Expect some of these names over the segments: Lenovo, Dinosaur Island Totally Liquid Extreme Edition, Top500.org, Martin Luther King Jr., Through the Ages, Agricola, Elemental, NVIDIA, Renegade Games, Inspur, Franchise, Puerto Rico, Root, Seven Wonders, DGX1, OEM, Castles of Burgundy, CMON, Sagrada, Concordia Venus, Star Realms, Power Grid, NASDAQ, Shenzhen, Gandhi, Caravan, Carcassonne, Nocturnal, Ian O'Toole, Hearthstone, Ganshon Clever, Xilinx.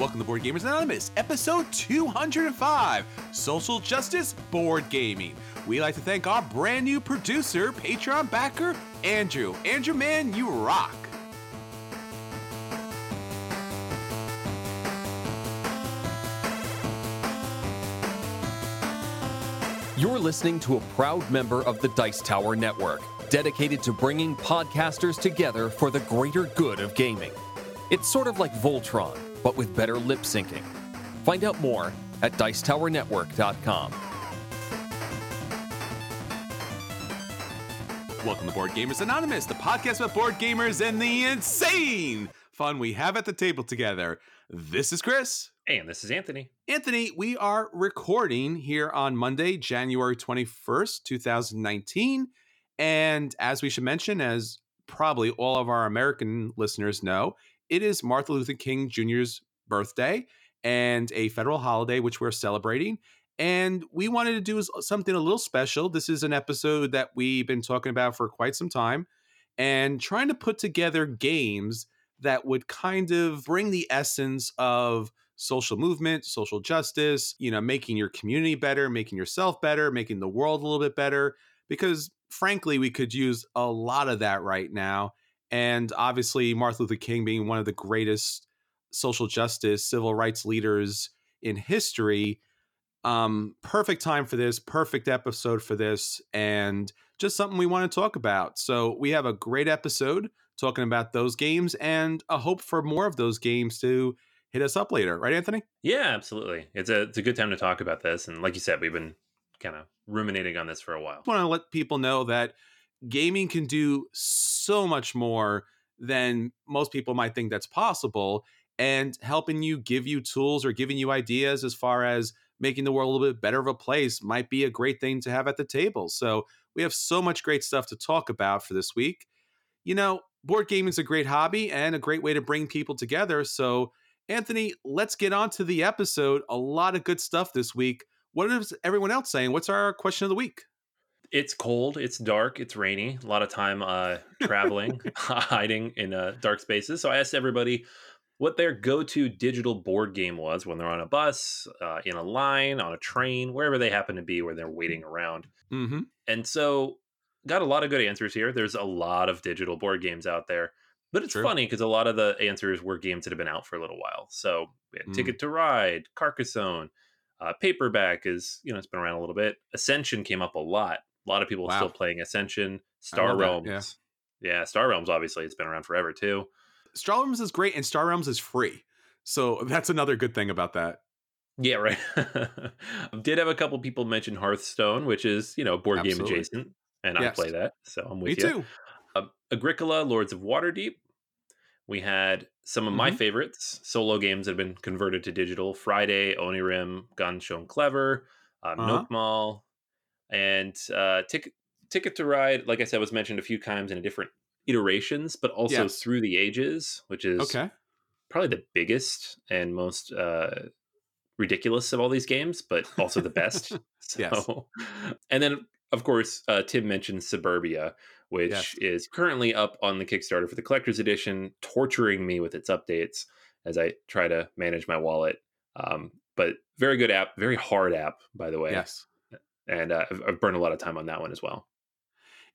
Welcome to Board Gamers Anonymous, episode 205, Social Justice Board Gaming. We like to thank our brand new producer, Patreon backer, Andrew. Andrew, man, you rock. You're listening to a proud member of the Dice Tower Network, dedicated to bringing podcasters together for the greater good of gaming. It's sort of like Voltron, but with better lip syncing. Find out more at DiceTowerNetwork.com. Welcome to Board Gamers Anonymous, the podcast about board gamers and the insane fun we have at the table together. This is Chris. And this is Anthony. Anthony, we are recording here on Monday, January 21st, 2019. And as we should mention, as probably all of our American listeners know, it is Martin Luther King Jr.'s birthday and a federal holiday, which we're celebrating. And we wanted to do something a little special. This is an episode that we've been talking about for quite some time and trying to put together games that would kind of bring the essence of social movement, social justice, you know, making your community better, making yourself better, making the world a little bit better, because frankly, we could use a lot of that right now. And obviously, Martin Luther King being one of the greatest social justice, civil rights leaders in history, perfect time for this, perfect episode for this, and just something we want to talk about. So we have a great episode talking about those games and a hope for more of those games to hit us up later. Right, Anthony? Yeah, absolutely. It's a good time to talk about this. And like you said, we've been kind of ruminating on this for a while. I want to let people know that gaming can do so much more than most people might think that's possible, and helping you, give you tools or giving you ideas as far as making the world a little bit better of a place might be a great thing to have at the table. So we have so much great stuff to talk about for this week. You know, board gaming is a great hobby and a great way to bring people together. So Anthony, let's get on to the episode. A lot of good stuff this week. What is everyone else saying? What's our question of the week? It's cold. It's dark. It's rainy. A lot of time traveling, hiding in dark spaces. So I asked everybody what their go-to digital board game was when they're on a bus, in a line, on a train, wherever they happen to be, where they're waiting around. Mm-hmm. And so got a lot of good answers here. There's a lot of digital board games out there. But it's funny because a lot of the answers were games that have been out for a little while. So we had Ticket to Ride, Carcassonne, Paperback is, you know, it's been around a little bit. Ascension came up a lot. A lot of people are still playing Ascension. Star Realms. Yeah, Star Realms, obviously, it's been around forever, too. Star Realms is great, and Star Realms is free. So that's another good thing about that. Yeah, right. Did have a couple people mention Hearthstone, which is, you know, board game adjacent. And I play that, so I'm with you. Me too. Agricola, Lords of Waterdeep. We had some of my favorites, solo games that have been converted to digital. Friday, Onirim, Ganshon Clever, Nocturnal, and Ticket to Ride, like I said, was mentioned a few times in different iterations, but also through the ages, which is probably the biggest and most ridiculous of all these games, but also the best. And then, of course, Tim mentioned Suburbia, which is currently up on the Kickstarter for the Collector's Edition, torturing me with its updates as I try to manage my wallet. But very good app, very hard app, by the way. Yes. And I've burned a lot of time on that one as well.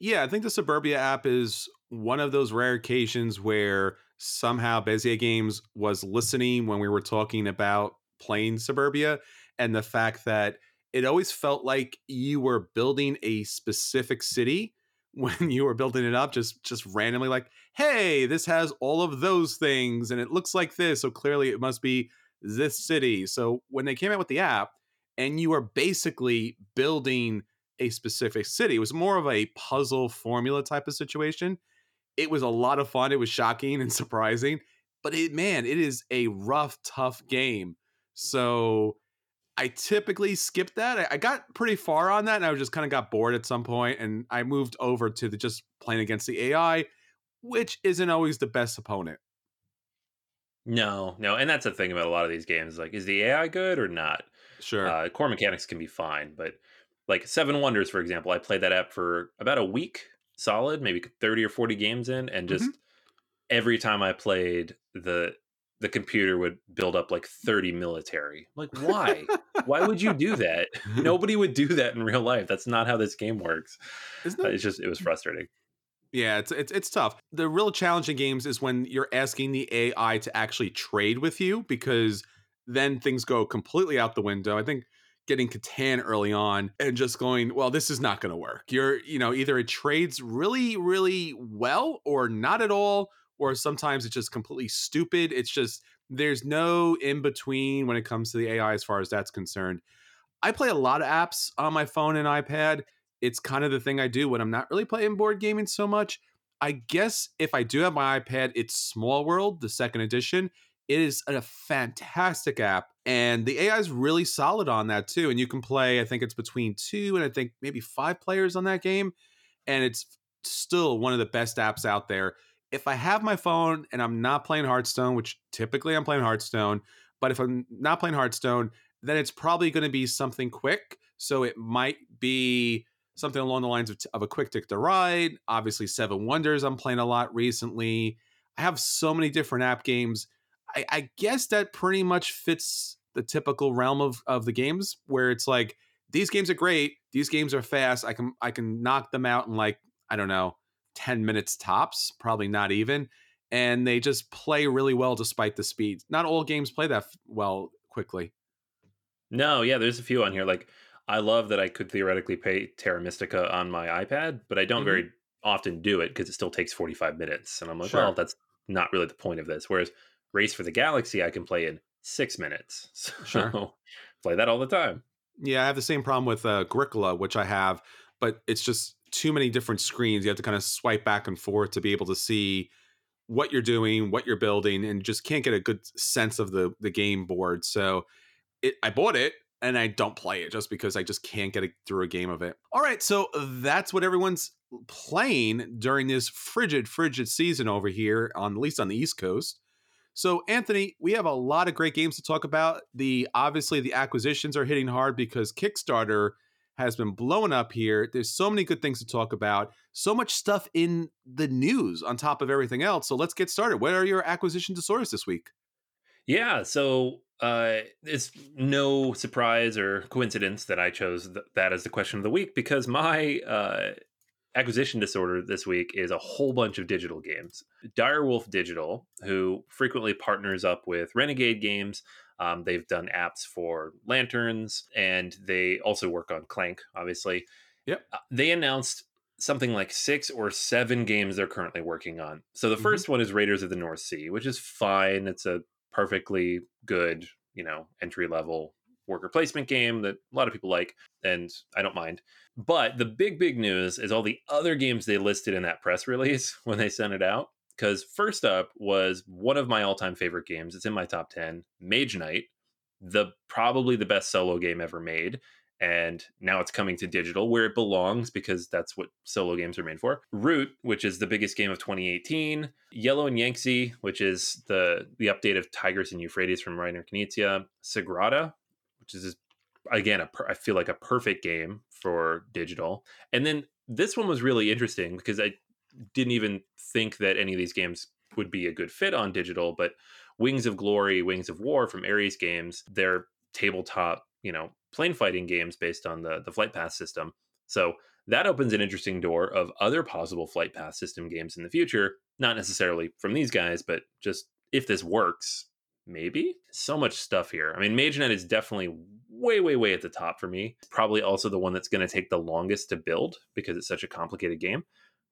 Yeah, I think the Suburbia app is one of those rare occasions where somehow Bezier Games was listening when we were talking about playing Suburbia, and the fact that it always felt like you were building a specific city when you were building it up, just randomly like, hey, this has all of those things and it looks like this, so clearly it must be this city. So when they came out with the app and you are basically building a specific city, it was more of a puzzle formula type of situation. It was a lot of fun. It was shocking and surprising, but it is a rough, tough game. So I typically skip that. I got pretty far on that and I just kind of got bored at some point, and I moved over to just playing against the AI, which isn't always the best opponent. No. And that's the thing about a lot of these games. Like, is the AI good or not? Sure. Core mechanics can be fine, but like Seven Wonders, for example, I played that app for about a week solid, maybe 30 or 40 games in. And just every time I played, the the computer would build up like 30 military. Like, why? Why would you do that? Nobody would do that in real life. That's not how this game works. It's just, it was frustrating. Yeah, it's tough. The real challenge in games is when you're asking the AI to actually trade with you, because then things go completely out the window. I think getting Catan early on and just going, well, this is not going to work. You're, you know, either it trades really, really well or not at all, or sometimes it's just completely stupid. It's just, there's no in between when it comes to the AI as far as that's concerned. I play a lot of apps on my phone and iPad. It's kind of the thing I do when I'm not really playing board gaming so much. I guess if I do have my iPad, it's Small World, the second edition. It is a fantastic app, and the AI is really solid on that too. And you can play, I think it's between 2 and maybe 5 players on that game. And it's still one of the best apps out there. If I have my phone and I'm not playing Hearthstone, which typically I'm playing Hearthstone, but if I'm not playing Hearthstone, then it's probably going to be something quick. So it might be something along the lines of a quick Ticket to Ride. Obviously, 7 Wonders I'm playing a lot recently. I have so many different app games. I guess that pretty much fits the typical realm of the games where it's like, these games are great. These games are fast. I can knock them out in like, I don't know, 10 minutes tops, probably not even. And they just play really well despite the speed. Not all games play that well quickly. No, yeah, there's a few on here. Like, I love that I could theoretically play Terra Mystica on my iPad, but I don't very often do it because it still takes 45 minutes. And I'm like, well, that's not really the point of this. Whereas Race for the Galaxy, I can play in 6 minutes. So play that all the time. Yeah, I have the same problem with Agricola, which I have, but it's just too many different screens. You have to kind of swipe back and forth to be able to see what you're doing, what you're building, and just can't get a good sense of the game board. So I bought it and I don't play it just because I just can't get through a game of it. All right, so that's what everyone's playing during this frigid season over here, at least on the East Coast. So, Anthony, we have a lot of great games to talk about. Obviously, the acquisitions are hitting hard because Kickstarter has been blowing up here. There's so many good things to talk about. So much stuff in the news on top of everything else. So let's get started. What are your acquisition disorders this week? Yeah, so it's no surprise or coincidence that I chose that as the question of the week, because my acquisition disorder this week is a whole bunch of digital games. Direwolf Digital, who frequently partners up with Renegade Games, they've done apps for Lanterns, and they also work on Clank, obviously. Yep. They announced something like 6 or 7 games they're currently working on. So the first one is Raiders of the North Sea, which is fine. It's a perfectly good, entry-level worker placement game that a lot of people like, and I don't mind. But the big news is all the other games they listed in that press release when they sent it out. Because first up was one of my all-time favorite games. It's in my top 10, Mage Knight, probably the best solo game ever made. And now it's coming to digital where it belongs, because that's what solo games are made for. Root, which is the biggest game of 2018. Yellow and Yangtze, which is the update of Tigris and Euphrates from Reiner Knizia. Sagrada, which is, again, I feel like a perfect game for digital. And then this one was really interesting because I didn't even think that any of these games would be a good fit on digital, but Wings of Glory, Wings of War from Ares Games, they're tabletop, plane fighting games based on the flight pass system. So that opens an interesting door of other possible flight pass system games in the future, not necessarily from these guys, but just if this works, maybe. So much stuff here. I mean, Mage Knight is definitely way at the top for me. It's probably also the one that's going to take the longest to build because it's such a complicated game,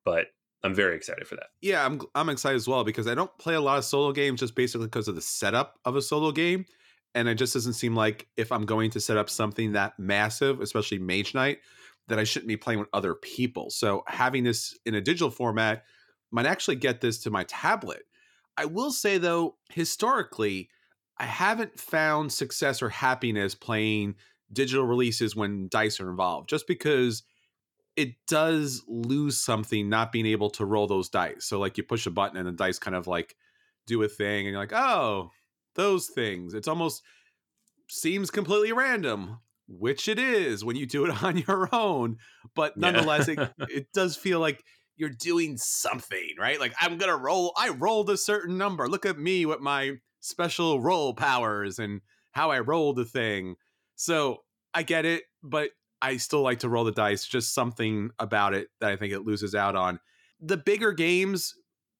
but I'm very excited for that. Yeah, I'm excited as well because I don't play a lot of solo games just basically because of the setup of a solo game. And it just doesn't seem like if I'm going to set up something that massive, especially Mage Knight, that I shouldn't be playing with other people. So having this in a digital format might actually get this to my tablet. I will say, though, historically, I haven't found success or happiness playing digital releases when dice are involved, just because it does lose something not being able to roll those dice. So like you push a button and the dice kind of like do a thing and you're like, oh, those things. It's almost seems completely random, which it is when you do it on your own. But nonetheless, it does feel like you're doing something, right? Like I rolled a certain number. Look at me with my special roll powers and how I rolled the thing. So I get it, but I still like to roll the dice. Just something about it that I think it loses out on. The bigger games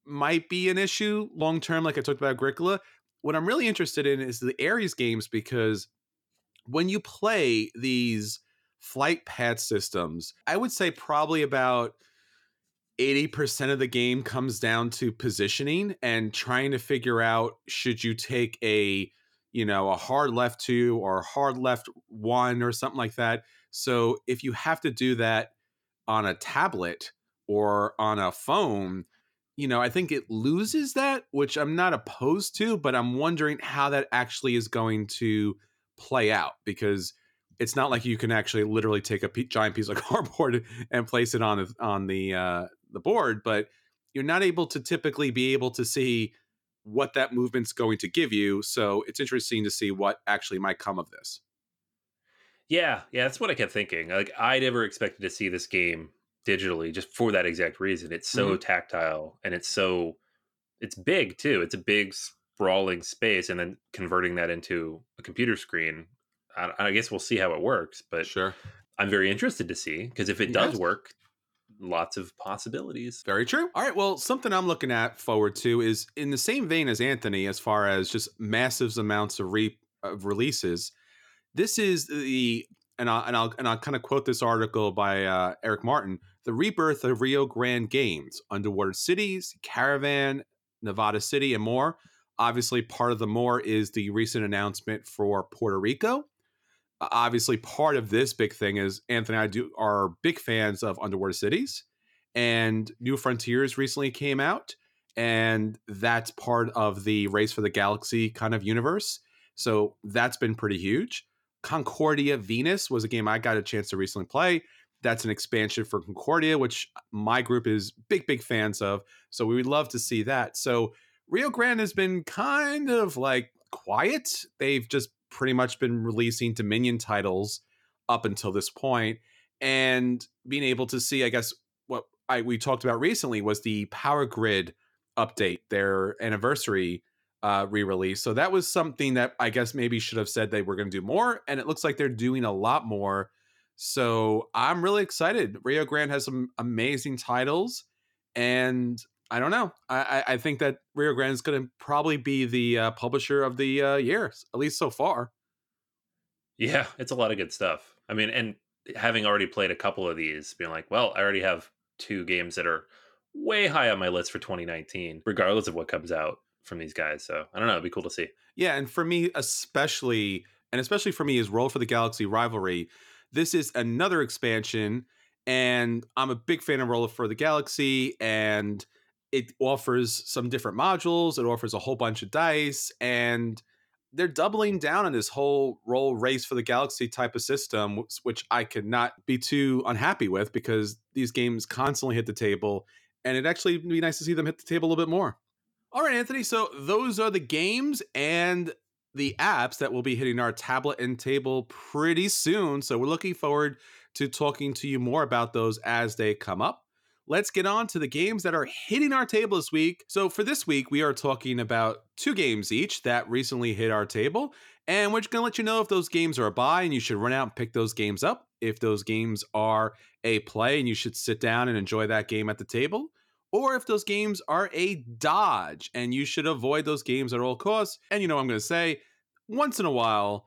might be an issue long term, like I talked about Agricola. What I'm really interested in is the Ares games, because when you play these flight pad systems, I would say probably about 80% of the game comes down to positioning and trying to figure out, should you take a hard left 2 or hard left 1 or something like that. So if you have to do that on a tablet or on a phone, I think it loses that, which I'm not opposed to, but I'm wondering how that actually is going to play out, because it's not like you can actually literally take a giant piece of cardboard and place it on the board, but you're not able to typically be able to see what that movement's going to give you. So it's interesting to see what actually might come of this. Yeah, that's what I kept thinking. Like, I never expected to see this game digitally, just for that exact reason. It's so tactile, and it's big too. It's a big sprawling space, and then converting that into a computer screen. I guess we'll see how it works, but sure, I'm very interested to see, because if it does work, lots of possibilities. Very true. All right, well, something I'm looking at forward to is in the same vein as Anthony, as far as just massive amounts of releases. This is the, and I'll kind of quote this article by Eric Martin, the rebirth of Rio Grande Games, Underwater Cities, Caravan, Nevada City, and more. Obviously, part of the more is the recent announcement for Puerto Rico. Obviously, part of this big thing is Anthony and I are big fans of Underwater Cities, and New Frontiers recently came out, and that's part of the Race for the Galaxy kind of universe. So that's been pretty huge. Concordia Venus was a game I got a chance to recently play. That's an expansion for Concordia, which my group is big fans of. So we would love to see that. So Rio Grande has been kind of like quiet. They've just pretty much been releasing Dominion titles up until this point, and being able to see, I guess, what we talked about recently was the Power Grid update, their anniversary re-release. So that was something that I guess maybe should have said they were going to do more, and it looks like they're doing a lot more. So I'm really excited. Rio Grande has some amazing titles, and I don't know. I think that Rio Grande is going to probably be the publisher of the year, at least so far. Yeah, it's a lot of good stuff. I mean, and having already played a couple of these, being like, well, I already have two games that are way high on my list for 2019, regardless of what comes out from these guys. So I don't know. It'd be cool to see. Yeah, and for me, especially for me, is Roll for the Galaxy Rivalry. This is another expansion, and I'm a big fan of Roll for the Galaxy, and it offers some different modules. It offers a whole bunch of dice, and they're doubling down on this whole roll Race for the Galaxy type of system, which I could not be too unhappy with, because these games constantly hit the table, and it'd actually be nice to see them hit the table a little bit more. All right, Anthony. So those are the games and the apps that will be hitting our tablet and table pretty soon. So we're looking forward to talking to you more about those as they come up. Let's get on to the games that are hitting our table this week. So for this week, we are talking about two games each that recently hit our table. And we're just going to let you know if those games are a buy and you should run out and pick those games up. If those games are a play and you should sit down and enjoy that game at the table. Or if those games are a dodge and you should avoid those games at all costs. And you know what I'm going to say, once in a while,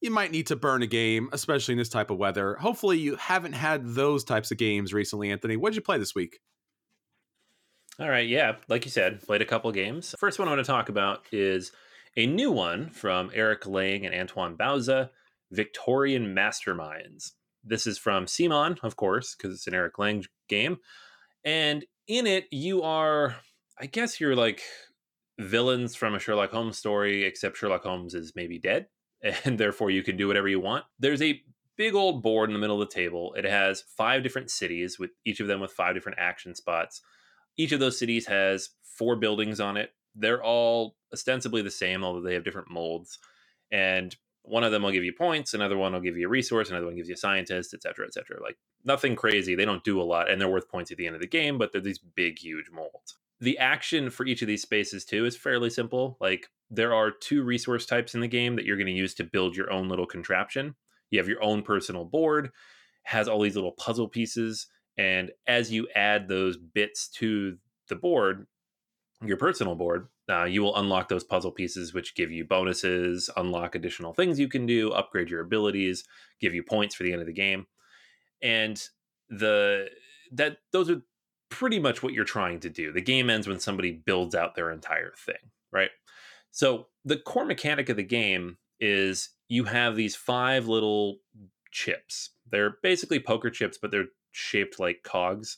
you might need to burn a game, especially in this type of weather. Hopefully you haven't had those types of games recently, Anthony. What did you play this week? All right, yeah. Like you said, played a couple games. First one I want to talk about is a new one from Eric Lang and Antoine Bauza, Victorian Masterminds. This is from CMON, of course, because it's an Eric Lang game. And in it, you are, I guess you're like villains from a Sherlock Holmes story, except Sherlock Holmes is maybe dead, and therefore you can do whatever you want. There's a big old board in the middle of the table. It has 5 different cities, with each of them with 5 different action spots. Each of those cities has 4 buildings on it. They're all ostensibly the same, although they have different molds. And one of them will give you points, another one will give you a resource, another one gives you a scientist, etc., etc. Like, nothing crazy. They don't do a lot, and they're worth points at the end of the game, but they're these big, huge molds. The action for each of these spaces, too, is fairly simple. Like, there are two resource types in the game that you're going to use to build your own little contraption. You have your own personal board, has all these little puzzle pieces, and as you add those bits to the board, your personal board, you will unlock those puzzle pieces, which give you bonuses, unlock additional things you can do, upgrade your abilities, give you points for the end of the game. And those are pretty much what you're trying to do. The game ends when somebody builds out their entire thing, right? So the core mechanic of the game is you have these 5 little chips. They're basically poker chips, but they're shaped like cogs.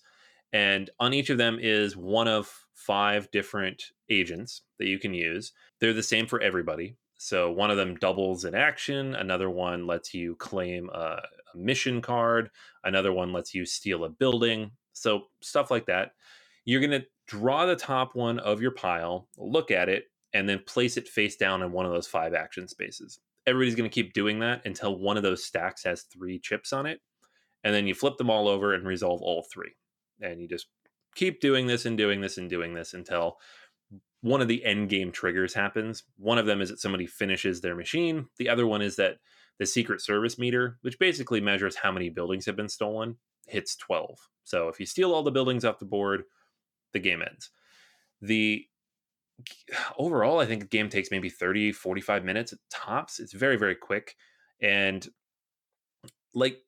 And on each of them is one of 5 different agents that you can use. They're the same for everybody. So one of them doubles in action. Another one lets you claim a mission card. Another one lets you steal a building. So stuff like that. You're going to draw the top one of your pile, look at it, and then place it face down in one of those 5 action spaces. Everybody's going to keep doing that until one of those stacks has 3 chips on it. And then you flip them all over and resolve all 3. And you just keep doing this and doing this and doing this until one of the end game triggers happens. One of them is that somebody finishes their machine. The other one is that the Secret Service meter, which basically measures how many buildings have been stolen, hits 12. So if you steal all the buildings off the board, the game ends. Overall, I think the game takes maybe 30, 45 minutes at tops. It's very, very quick. And like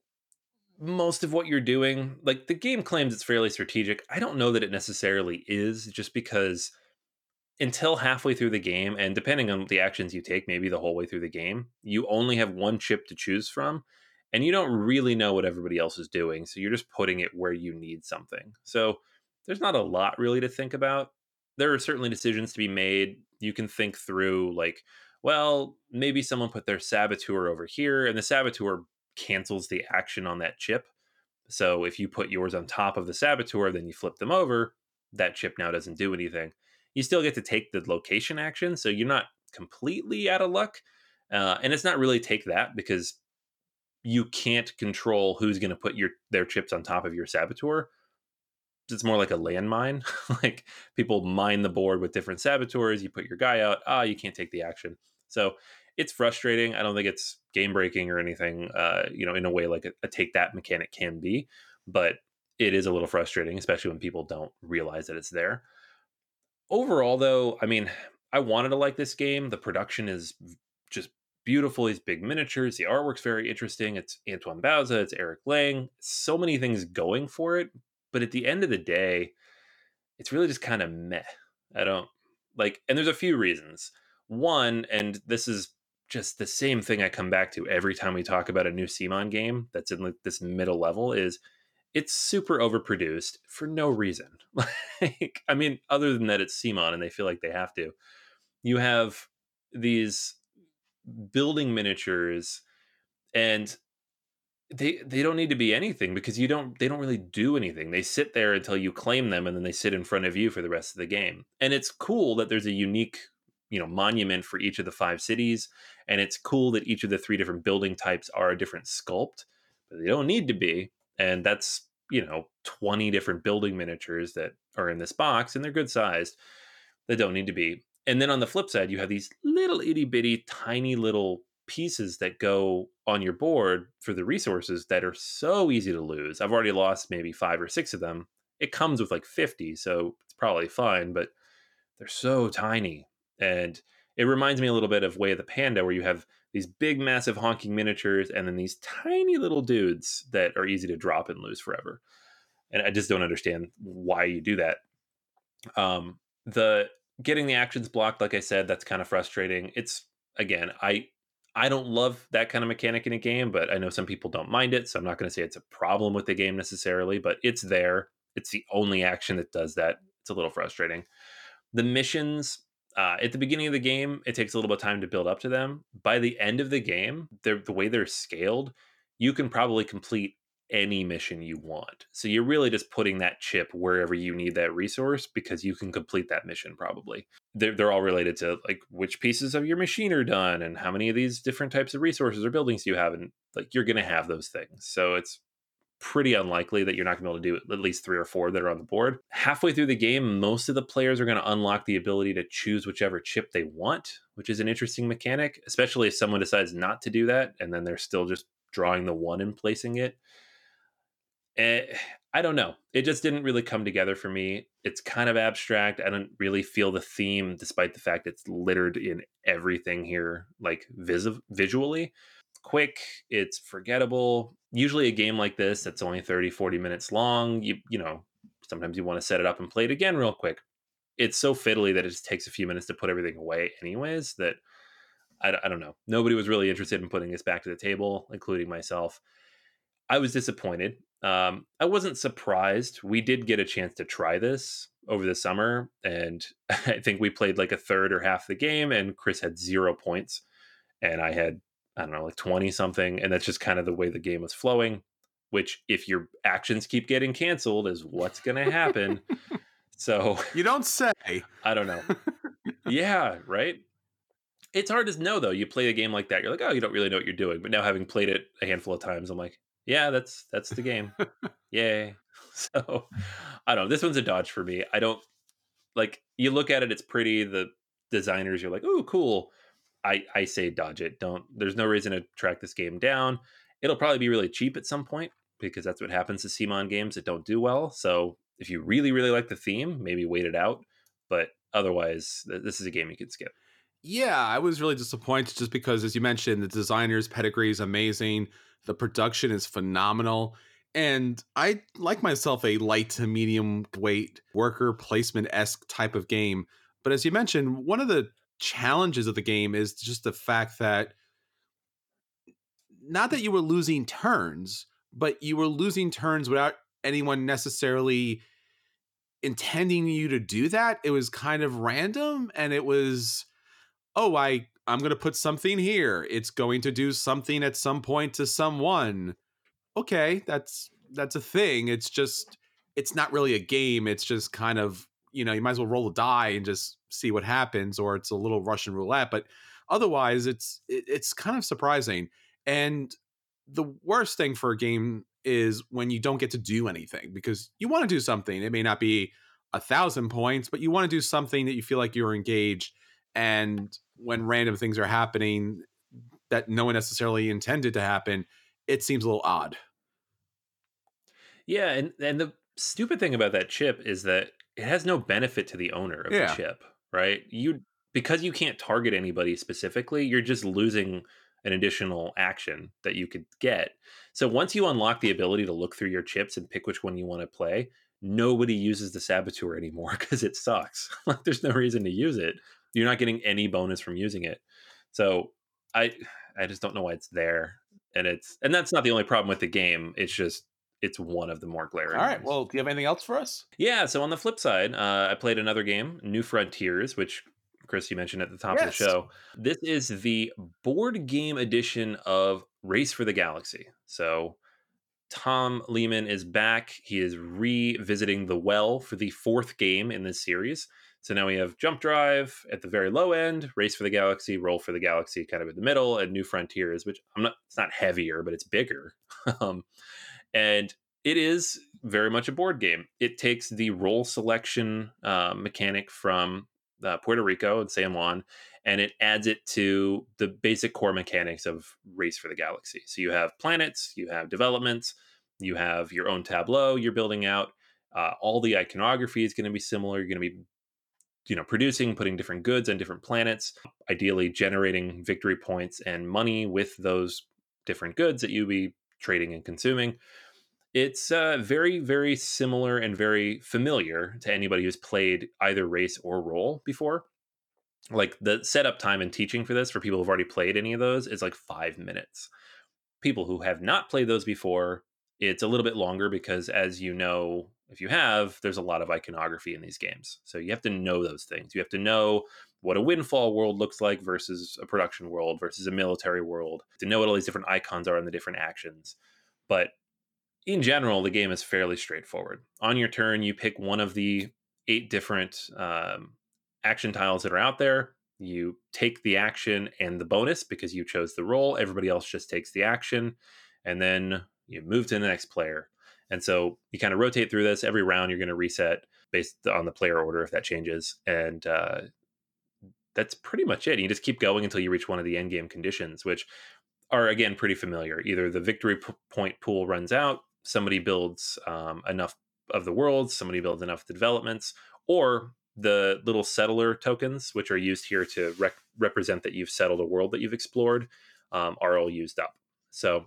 most of what you're doing, like the game claims it's fairly strategic. I don't know that it necessarily is, just because until halfway through the game, and depending on the actions you take, maybe the whole way through the game, you only have one chip to choose from, and you don't really know what everybody else is doing. So you're just putting it where you need something. So there's not a lot really to think about. There are certainly decisions to be made. You can think through like, well, maybe someone put their saboteur over here and the saboteur cancels the action on that chip. So if you put yours on top of the saboteur, then you flip them over, that chip now doesn't do anything. You still get to take the location action. So you're not completely out of luck. And it's not really take that, because you can't control who's going to put their chips on top of your saboteur. It's more like a landmine. Like people mine the board with different saboteurs. You put your guy out. You can't take the action. So it's frustrating. I don't think it's game breaking or anything, in a way like a take that mechanic can be, but it is a little frustrating, especially when people don't realize that it's there. Overall, though, I mean, I wanted to like this game. The production is just beautiful. These big miniatures, the artwork's very interesting. It's Antoine Bauza, it's Eric Lang. So many things going for it. But at the end of the day, it's really just kind of meh. And there's a few reasons. One, and this is just the same thing I come back to every time we talk about a new CMON game that's in like this middle level, is it's super overproduced for no reason. Other than that, it's CMON and they feel like they have to. You have these building miniatures and they don't need to be anything, because they don't really do anything. They sit there until you claim them, and then they sit in front of you for the rest of the game. And it's cool that there's a unique, monument for each of the 5 cities, and it's cool that each of the 3 different building types are a different sculpt, but they don't need to be. And that's 20 different building miniatures that are in this box, and they're good sized. They don't need to be. And then on the flip side, you have these little itty bitty tiny little pieces that go on your board for the resources that are so easy to lose. I've already lost maybe 5 or 6 of them. It comes with like 50, so it's probably fine, but they're so tiny. And it reminds me a little bit of Way of the Panda, where you have these big, massive honking miniatures and then these tiny little dudes that are easy to drop and lose forever. And I just don't understand why you do that. The getting the actions blocked, like I said, that's kind of frustrating. It's, again, I don't love that kind of mechanic in a game, but I know some people don't mind it. So I'm not going to say it's a problem with the game necessarily, but it's there. It's the only action that does that. It's a little frustrating. The missions, at the beginning of the game, it takes a little bit of time to build up to them. By the end of the game, the way they're scaled, you can probably complete any mission you want. So you're really just putting that chip wherever you need that resource, because you can complete that mission probably. They're all related to like which pieces of your machine are done and how many of these different types of resources or buildings you have, and like you're gonna have those things. So it's pretty unlikely that you're not going to be able to do at least three or four that are on the board. Halfway through the game, most of the players are going to unlock the ability to choose whichever chip they want, which is an interesting mechanic, especially if someone decides not to do that, and then they're still just drawing the one and placing it. I don't know. It just didn't really come together for me. It's kind of abstract. I don't really feel the theme, despite the fact it's littered in everything here, like visually. It's quick. It's forgettable. Usually a game like this that's only 30, 40 minutes long, you know, sometimes you want to set it up and play it again real quick. It's so fiddly that it just takes a few minutes to put everything away anyways, that I don't know. Nobody was really interested in putting this back to the table, including myself. I was disappointed. I wasn't surprised. We did get a chance to try this over the summer, and I think we played like a third or half the game, and Chris had 0 points, and I had, I don't know, like 20-something, and that's just kind of the way the game was flowing, which if your actions keep getting canceled is what's going to happen. So you don't say. I don't know. Yeah, right? It's hard to know, though. You play a game like that, you're like, oh, you don't really know what you're doing. But now having played it a handful of times, I'm like, yeah, that's the game. Yay. So I don't know. This one's a dodge for me. I don't like, you look at it, it's pretty. The designers, you're like, oh, cool. I say dodge it. There's no reason to track this game down. It'll probably be really cheap at some point, because that's what happens to CMON games that don't do well. So if you really, really like the theme, maybe wait it out. But otherwise, this is a game you could skip. Yeah, I was really disappointed just because, as you mentioned, the designer's pedigree is amazing. The production is phenomenal. And I like myself a light to medium weight worker placement-esque type of game. But as you mentioned, one of the challenges of the game is just the fact that not that you were losing turns, but you were losing turns without anyone necessarily intending you to do that. It was kind of random, and it was, oh, I'm going to put something here. It's going to do something at some point to someone. Okay, that's a thing. It's just, it's not really a game. It's just kind of, you know, you might as well roll a die and just see what happens, or it's a little Russian roulette. But otherwise, it's kind of surprising. And the worst thing for a game is when you don't get to do anything, because you want to do something. It may not be 1,000 points, but you want to do something that you feel like you're engaged. And when random things are happening that no one necessarily intended to happen, it seems a little odd. Yeah, and the stupid thing about that chip is that it has no benefit to the owner of the chip, right? Because you can't target anybody specifically, you're just losing an additional action that you could get. So once you unlock the ability to look through your chips and pick which one you want to play, nobody uses the saboteur anymore because it sucks. Like, there's no reason to use it. You're not getting any bonus from using it. So I just don't know why it's there. And that's not the only problem with the game. It's just, it's one of the more glaring. All right. Well, do you have anything else for us? Yeah. So on the flip side, I played another game, New Frontiers, which Chris, you mentioned at the top of the show. This is the board game edition of Race for the Galaxy. So Tom Lehman is back. He is revisiting the well for the fourth game in this series. So now we have Jump Drive at the very low end, Race for the Galaxy, Roll for the Galaxy kind of in the middle, and New Frontiers, which it's not heavier, but it's bigger. And it is very much a board game. It takes the role selection mechanic from Puerto Rico and San Juan, and it adds it to the basic core mechanics of Race for the Galaxy. So you have planets, you have developments, you have your own tableau you're building out. All the iconography is going to be similar. You're going to be producing, putting different goods on different planets, ideally generating victory points and money with those different goods that you'll be trading and consuming. It's very, very similar and very familiar to anybody who's played either Race or Roll before. Like, the setup time and teaching for this, for people who've already played any of those, is like 5 minutes. People who have not played those before, it's a little bit longer because, as you know, if you have, there's a lot of iconography in these games. So you have to know those things. You have to know what a windfall world looks like versus a production world versus a military world, to know what all these different icons are and the different actions. But in general, the game is fairly straightforward. On your turn, you pick one of the 8 different action tiles that are out there. You take the action and the bonus because you chose the role. Everybody else just takes the action. And then you move to the next player. And so you kind of rotate through this. Every round you're going to reset based on the player order if that changes. And that's pretty much it. You just keep going until you reach one of the end game conditions, which are, again, pretty familiar. Either the victory point pool runs out, somebody builds enough of the worlds, somebody builds enough of the developments, or the little settler tokens, which are used here to represent that you've settled a world that you've explored, are all used up. So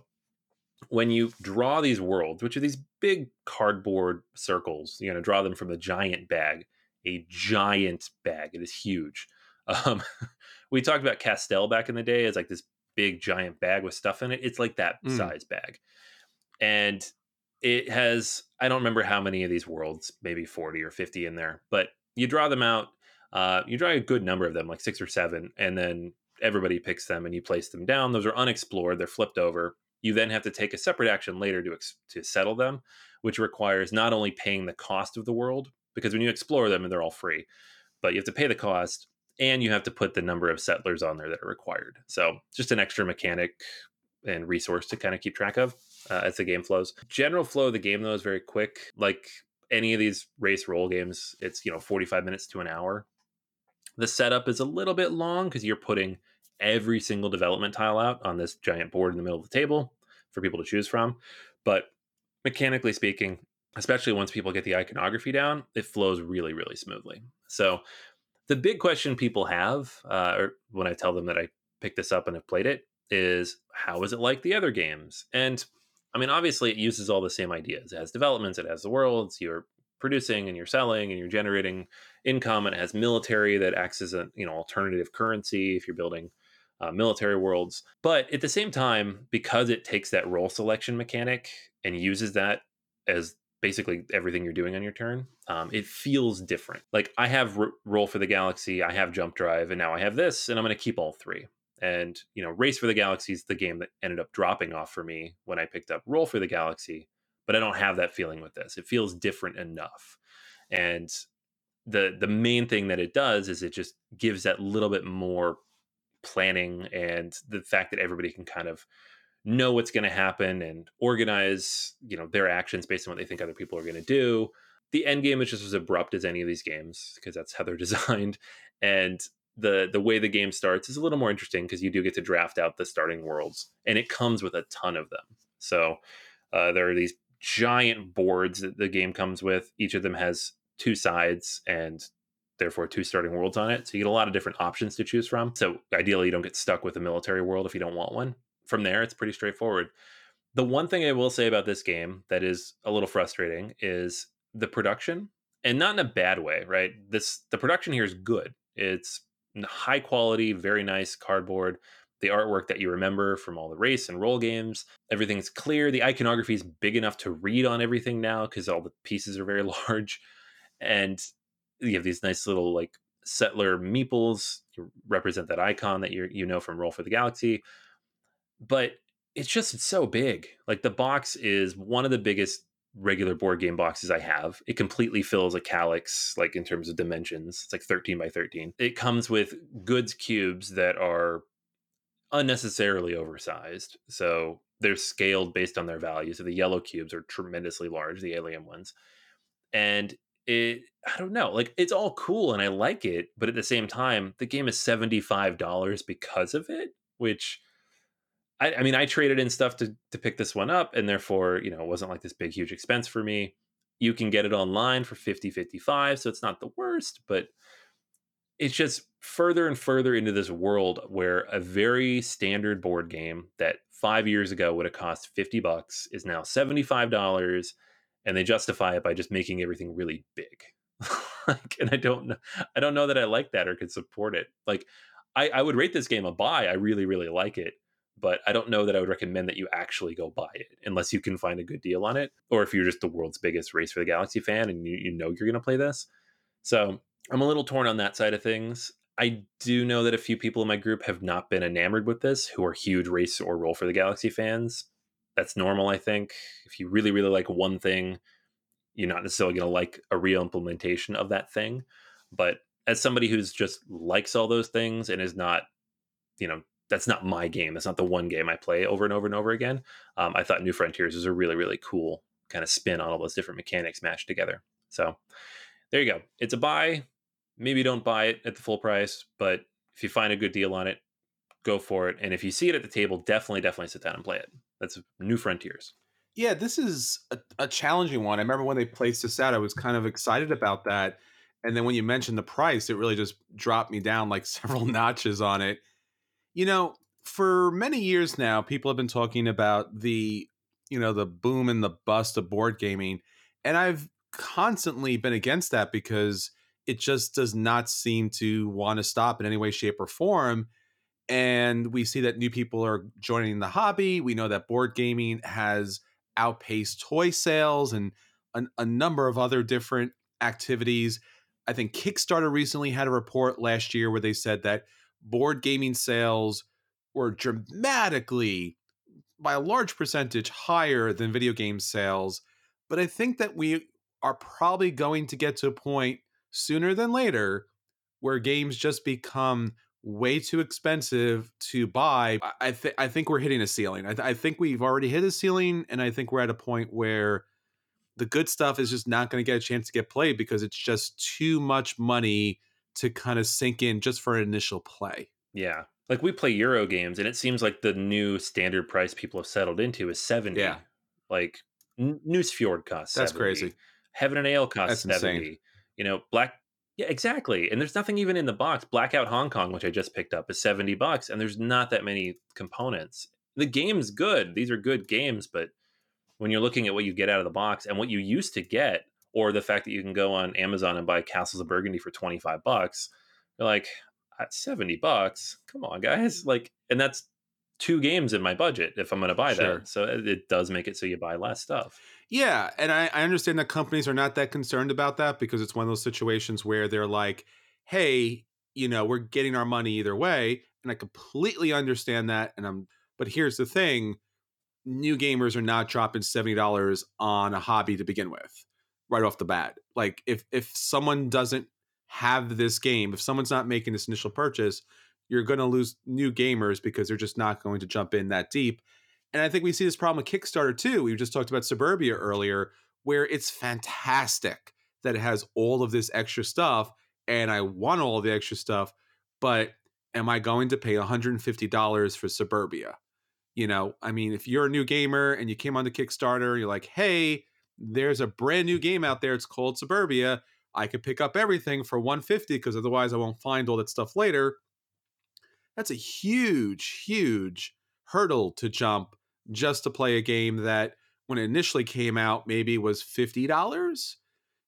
when you draw these worlds, which are these big cardboard circles, you're going to draw them from a giant bag. It is huge. We talked about Castel back in the day as like this big giant bag with stuff in it. It's like that size bag. And it has, I don't remember how many of these worlds, maybe 40 or 50 in there, but you draw them out. You draw a good number of them, like 6 or 7, and then everybody picks them and you place them down. Those are unexplored. They're flipped over. You then have to take a separate action later to settle them, which requires not only paying the cost of the world, because when you explore them and they're all free, but you have to pay the cost and you have to put the number of settlers on there that are required. So just an extra mechanic and resource to kind of keep track of as the game flows. General flow of the game, though, is very quick. Like any of these race roll games, it's, 45 minutes to an hour. The setup is a little bit long because you're putting every single development tile out on this giant board in the middle of the table for people to choose from. But mechanically speaking, especially once people get the iconography down, it flows really, really smoothly. So the big question people have, or when I tell them that I picked this up and have played it, is how is it like the other games? And I mean, obviously it uses all the same ideas. It has developments, it has the worlds, you're producing and you're selling and you're generating income, and it has military that acts as an alternative currency if you're building military worlds. But at the same time, because it takes that role selection mechanic and uses that as basically everything you're doing on your turn, it feels different. Like I have Roll for the Galaxy, I have Jump Drive, and now I have this, and I'm going to keep all three. And, Race for the Galaxy is the game that ended up dropping off for me when I picked up Roll for the Galaxy, but I don't have that feeling with this. It feels different enough. And the main thing that it does is it just gives that little bit more planning, and the fact that everybody can kind of know what's going to happen and organize, their actions based on what they think other people are going to do. The end game is just as abrupt as any of these games because that's how they're designed. And the way the game starts is a little more interesting because you do get to draft out the starting worlds, and it comes with a ton of them. So there are these giant boards that the game comes with. Each of them has 2 sides and therefore 2 starting worlds on it. So you get a lot of different options to choose from. So ideally you don't get stuck with a military world if you don't want one. From there, it's pretty straightforward. The one thing I will say about this game that is a little frustrating is the production, and not in a bad way, right? The production here is good. It's high quality, very nice cardboard. The artwork that you remember from all the race and roll games, everything's clear. The iconography is big enough to read on everything now because all the pieces are very large. And you have these nice little like settler meeples to represent that icon that you know from Roll for the Galaxy. But it's just so big. Like the box is one of the biggest regular board game boxes I have. It completely fills a calyx, like in terms of dimensions. It's like 13 by 13. It comes with goods cubes that are unnecessarily oversized. So they're scaled based on their value. So the yellow cubes are tremendously large, the alien ones. And I don't know, like it's all cool and I like it. But at the same time, the game is $75 because of it, which I mean, I traded in stuff to pick this one up, and therefore, it wasn't like this big, huge expense for me. You can get it online for $50, $55, so it's not the worst, but it's just further and further into this world where a very standard board game that 5 years ago would have cost $50 is now $75, and they justify it by just making everything really big. And I don't know that I like that or could support it. Like I would rate this game a buy. I really, really like it. But I don't know that I would recommend that you actually go buy it unless you can find a good deal on it, or if you're just the world's biggest Race for the Galaxy fan and you know you're going to play this. So I'm a little torn on that side of things. I do know that a few people in my group have not been enamored with this who are huge Race or Roll for the Galaxy fans. That's normal, I think. If you really, really like one thing, you're not necessarily going to like a real implementation of that thing. But as somebody who's just likes all those things and is not, that's not my game. That's not the one game I play over and over and over again. I thought New Frontiers was a really, really cool kind of spin on all those different mechanics mashed together. So there you go. It's a buy. Maybe don't buy it at the full price, but if you find a good deal on it, go for it. And if you see it at the table, definitely sit down and play it. That's New Frontiers. Yeah, this is a challenging one. I remember when they placed this out, I was kind of excited about that. And then when you mentioned the price, it really just dropped me down like several notches on it. You know, for many years now, people have been talking about the, you know, the boom and the bust of board gaming. And I've constantly been against that because it just does not seem to want to stop in any way, shape, or form. And we see that new people are joining the hobby. We know that board gaming has outpaced toy sales and a number of other different activities. I think Kickstarter recently had a report last year where they said that board gaming sales were dramatically, by a large percentage, higher than video game sales. But I think that we are probably going to get to a point sooner than later where games just become way too expensive to buy. I think we're hitting a ceiling. I think we've already hit a ceiling, and I think we're at a point where the good stuff is just not going to get a chance to get played because it's just too much money to kind of sink in just for an initial play. Yeah. Like we play Euro games, and it seems like the new standard price people have settled into is 70. Yeah. Like Newsfjord costs That's 70. Crazy. Heaven and Ale costs That's 70. Insane. You know, yeah, exactly. And there's nothing even in the box. Blackout Hong Kong, which I just picked up, is $70, and there's not that many components. The game's good. These are good games, but when you're looking at what you get out of the box and what you used to get, or the fact that you can go on Amazon and buy Castles of Burgundy for $25, you're like, at $70, come on, guys. Like, and that's two games in my budget if I'm going to buy sure. that. So it does make it so you buy less stuff. Yeah. And I understand that companies are not that concerned about that because it's one of those situations where they're like, hey, you know, we're getting our money either way. And I completely understand that. But here's the thing. New gamers are not dropping $70 on a hobby to begin with right off the bat. Like if someone doesn't have this game, if someone's not making this initial purchase, you're going to lose new gamers because they're just not going to jump in that deep. And I think we see this problem with Kickstarter too. We just talked about Suburbia earlier, where it's fantastic that it has all of this extra stuff and I want all of the extra stuff, but am I going to pay $150 for Suburbia? You know, I mean, if you're a new gamer and you came on the Kickstarter, you're like, hey, there's a brand new game out there. It's called Suburbia. I could pick up everything for $150 because otherwise I won't find all that stuff later. That's a huge, huge hurdle to jump just to play a game that when it initially came out, maybe was $50,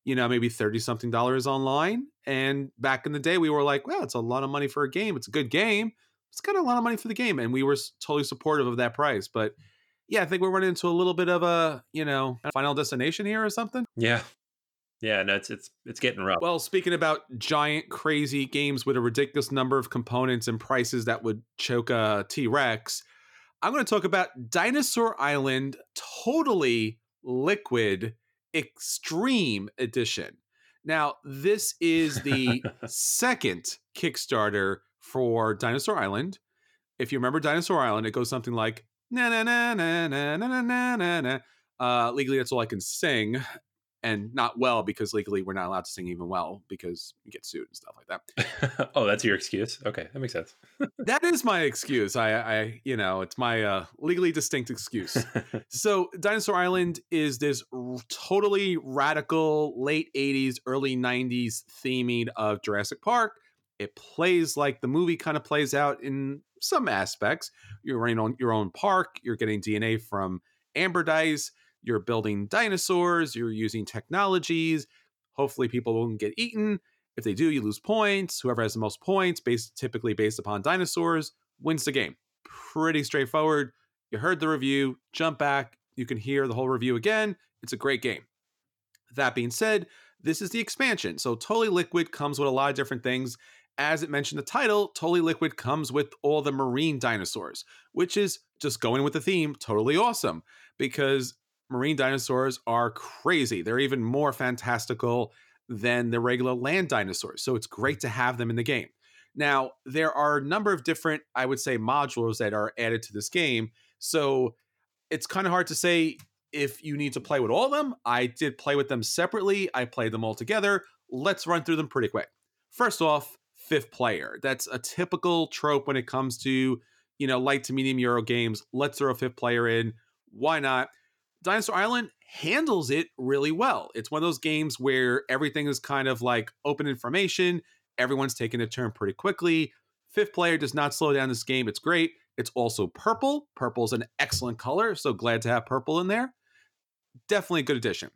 you know, maybe $30-something online. And back in the day, we were like, well, it's a lot of money for a game. It's a good game. It's got a lot of money for the game. And we were totally supportive of that price. But yeah, I think we're running into a little bit of a, you know, Final Destination here or something. Yeah. Yeah, no, it's getting rough. Well, speaking about giant, crazy games with a ridiculous number of components and prices that would choke a T-Rex, I'm going to talk about Dinosaur Island Totally Liquid Extreme Edition. Now, this is the second Kickstarter for Dinosaur Island. If you remember Dinosaur Island, it goes something like na na na na na na na na na. Legally, that's all I can sing. And not well, because legally we're not allowed to sing even well because we get sued and stuff like that. Oh, that's your excuse? Okay, that makes sense. That is my excuse. I you know, it's my legally distinct excuse. So Dinosaur Island is this totally radical late 80s, early 90s theming of Jurassic Park. It plays like the movie kind of plays out in some aspects. You're running on your own park. You're getting DNA from Amberdice. You're building dinosaurs, you're using technologies. Hopefully people won't get eaten. If they do, you lose points. Whoever has the most points, typically based upon dinosaurs, wins the game. Pretty straightforward. You heard the review, jump back. You can hear the whole review again. It's a great game. That being said, this is the expansion. So Totally Liquid comes with a lot of different things. As it mentioned, the title, Totally Liquid comes with all the marine dinosaurs, which is just going with the theme, totally awesome, because marine dinosaurs are crazy. They're even more fantastical than the regular land dinosaurs. So it's great to have them in the game. Now, there are a number of different, I would say, modules that are added to this game. So it's kind of hard to say if you need to play with all of them. I did play with them separately. I played them all together. Let's run through them pretty quick. First off, fifth player. That's a typical trope when it comes to, you know, light to medium Euro games. Let's throw a fifth player in. Why not? Dinosaur Island handles it really well. It's one of those games where everything is kind of like open information. Everyone's taking a turn pretty quickly. Fifth player does not slow down this game. It's great. It's also purple. Purple's an excellent color, so glad to have purple in there. Definitely a good addition.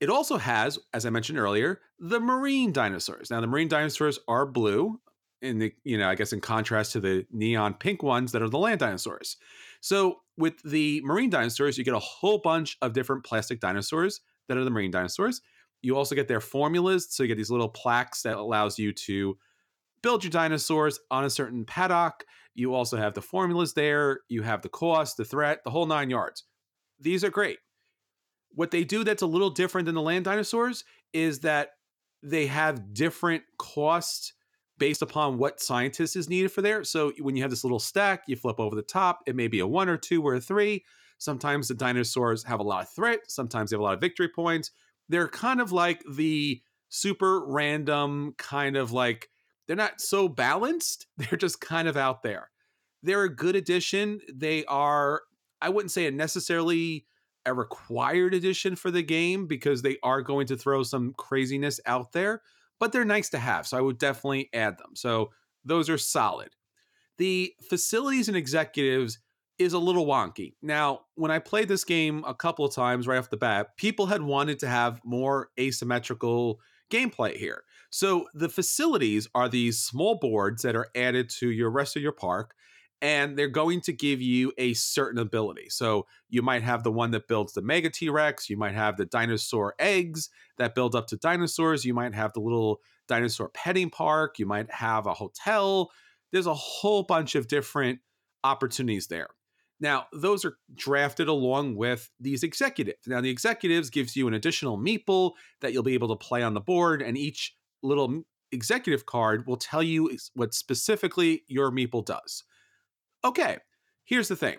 It also has, as I mentioned earlier, the marine dinosaurs. Now, the marine dinosaurs are blue, in the, you know, I guess in contrast to the neon pink ones that are the land dinosaurs. So with the marine dinosaurs, you get a whole bunch of different plastic dinosaurs that are the marine dinosaurs. You also get their formulas. So you get these little plaques that allows you to build your dinosaurs on a certain paddock. You also have the formulas there. You have the cost, the threat, the whole nine yards. These are great. What they do that's a little different than the land dinosaurs is that they have different costs based upon what scientists is needed for there. So when you have this little stack, you flip over the top. It may be a 1 or 2 or a 3. Sometimes the dinosaurs have a lot of threat. Sometimes they have a lot of victory points. They're kind of like the super random kind of like, they're not so balanced. They're just kind of out there. They're a good addition. They are, I wouldn't say necessarily a required addition for the game because they are going to throw some craziness out there, but they're nice to have. So I would definitely add them. So those are solid. The facilities and executives is a little wonky. Now, when I played this game a couple of times right off the bat, people had wanted to have more asymmetrical gameplay here. So the facilities are these small boards that are added to your rest of your park, and they're going to give you a certain ability. So you might have the one that builds the Mega T-Rex, you might have the dinosaur eggs that build up to dinosaurs, you might have the little dinosaur petting park, you might have a hotel. There's a whole bunch of different opportunities there. Now, those are drafted along with these executives. Now, the executives gives you an additional meeple that you'll be able to play on the board, and each little executive card will tell you what specifically your meeple does. Okay, here's the thing.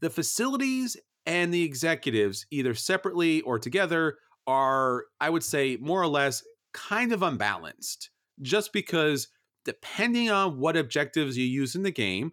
The facilities and the executives, either separately or together, are, I would say, more or less kind of unbalanced, just because depending on what objectives you use in the game,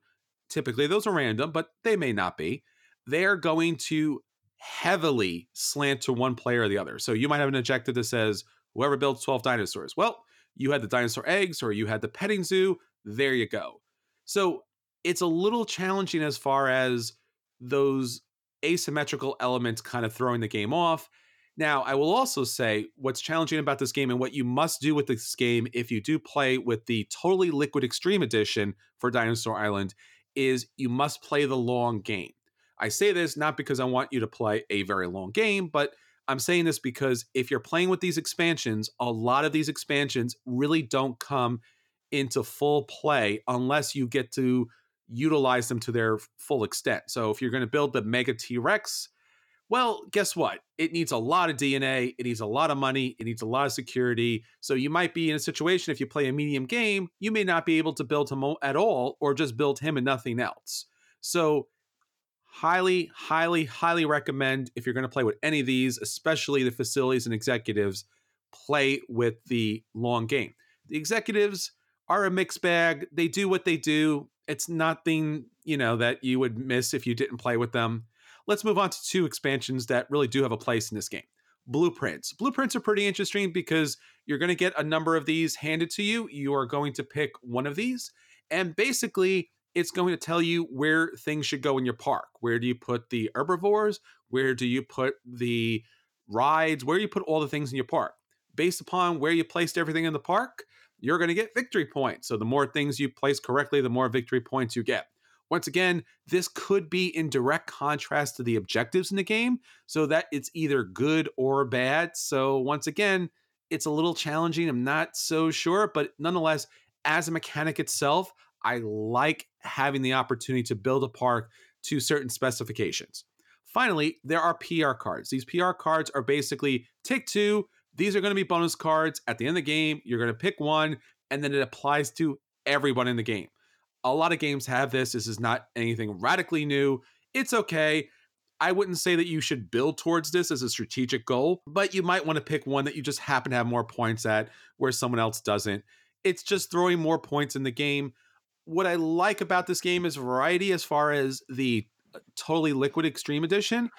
typically those are random, but they may not be. They are going to heavily slant to one player or the other. So you might have an objective that says, whoever builds 12 dinosaurs. Well, you had the dinosaur eggs or you had the petting zoo. There you go. So it's a little challenging as far as those asymmetrical elements kind of throwing the game off. Now, I will also say what's challenging about this game and what you must do with this game if you do play with the Totally Liquid Extreme Edition for Dinosaur Island is you must play the long game. I say this not because I want you to play a very long game, but I'm saying this because if you're playing with these expansions, a lot of these expansions really don't come into full play unless you get to utilize them to their full extent. So if you're going to build the Mega T-Rex, well, guess what? It needs a lot of DNA. It needs a lot of money. It needs a lot of security. So you might be in a situation, if you play a medium game, you may not be able to build him at all or just build him and nothing else. So highly, highly, highly recommend if you're going to play with any of these, especially the facilities and executives, play with the long game. The executives are a mixed bag. They do what they do. It's nothing, you know, that you would miss if you didn't play with them. Let's move on to two expansions that really do have a place in this game. Blueprints. Blueprints are pretty interesting because you're going to get a number of these handed to you. You are going to pick one of these, and basically it's going to tell you where things should go in your park. Where do you put the herbivores? Where do you put the rides? Where do you put all the things in your park? Based upon where you placed everything in the park, you're going to get victory points. So the more things you place correctly, the more victory points you get. Once again, this could be in direct contrast to the objectives in the game, so that it's either good or bad. So once again, it's a little challenging. I'm not so sure, but nonetheless, as a mechanic itself, I like having the opportunity to build a park to certain specifications. Finally, there are PR cards. These PR cards are basically take two. These are going to be bonus cards. At the end of the game, you're going to pick one, and then it applies to everyone in the game. A lot of games have this. This is not anything radically new. It's okay. I wouldn't say that you should build towards this as a strategic goal, but you might want to pick one that you just happen to have more points at where someone else doesn't. It's just throwing more points in the game. What I like about this game is variety as far as the Totally Liquid Extreme Edition.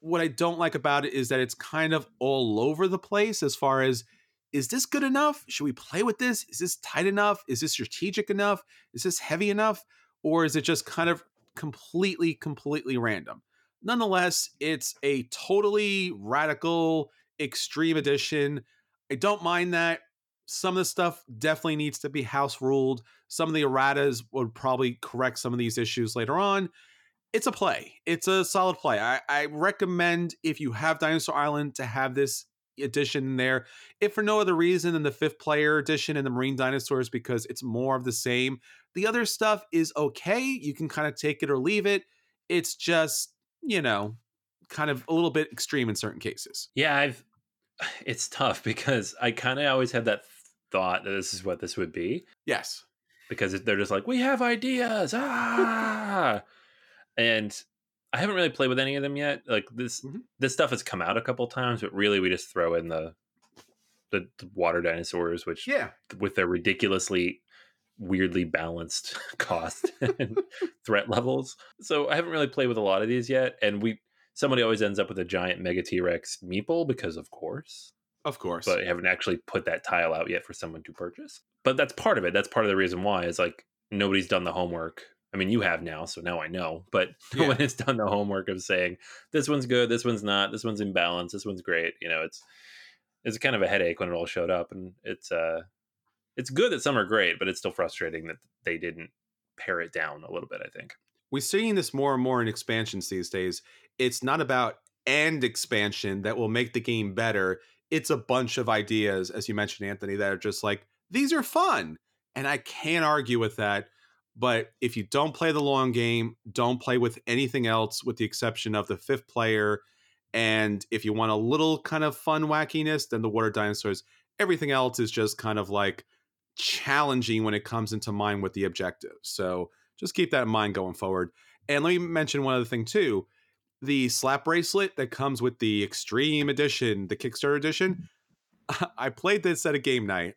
What I don't like about it is that it's kind of all over the place as far as, is this good enough? Should we play with this? Is this tight enough? Is this strategic enough? Is this heavy enough? Or is it just kind of completely random? Nonetheless, it's a totally radical extreme edition. I don't mind that. Some of the stuff definitely needs to be house ruled. Some of the erratas would probably correct some of these issues later on. It's a play. It's a solid play. I recommend, if you have Dinosaur Island, to have this edition in there, if for no other reason than the fifth player edition and the marine dinosaurs, because it's more of the same. The other stuff is okay. You can kind of take it or leave it. It's just, you know, kind of a little bit extreme in certain cases. Yeah, it's tough because I kind of always have that thought that this is what this would be. Yes. Because they're just like, we have ideas. Ah. And I haven't really played with any of them yet. Like this, this stuff has come out a couple times, but really we just throw in the water dinosaurs, which with their ridiculously weirdly balanced cost and threat levels. So I haven't really played with a lot of these yet. And somebody always ends up with a giant Mega T-Rex meeple because of course, but I haven't actually put that tile out yet for someone to purchase. But that's part of it. That's part of the reason why is like nobody's done the homework. I mean, you have now, so now I know, but no one has done the homework of saying, this one's good, this one's not, this one's imbalanced, this one's great. You know, it's kind of a headache when it all showed up, and it's good that some are great, but it's still frustrating that they didn't pare it down a little bit, I think. We're seeing this more and more in expansions these days. It's not about an expansion that will make the game better. It's a bunch of ideas, as you mentioned, Anthony, that are just like, these are fun, and I can't argue with that. But if you don't play the long game, don't play with anything else with the exception of the fifth player. And if you want a little kind of fun wackiness, then the water dinosaurs. Everything else is just kind of like challenging when it comes into mind with the objective. So just keep that in mind going forward. And let me mention one other thing too. The slap bracelet that comes with the Extreme Edition, the Kickstarter Edition. I played this at a game night.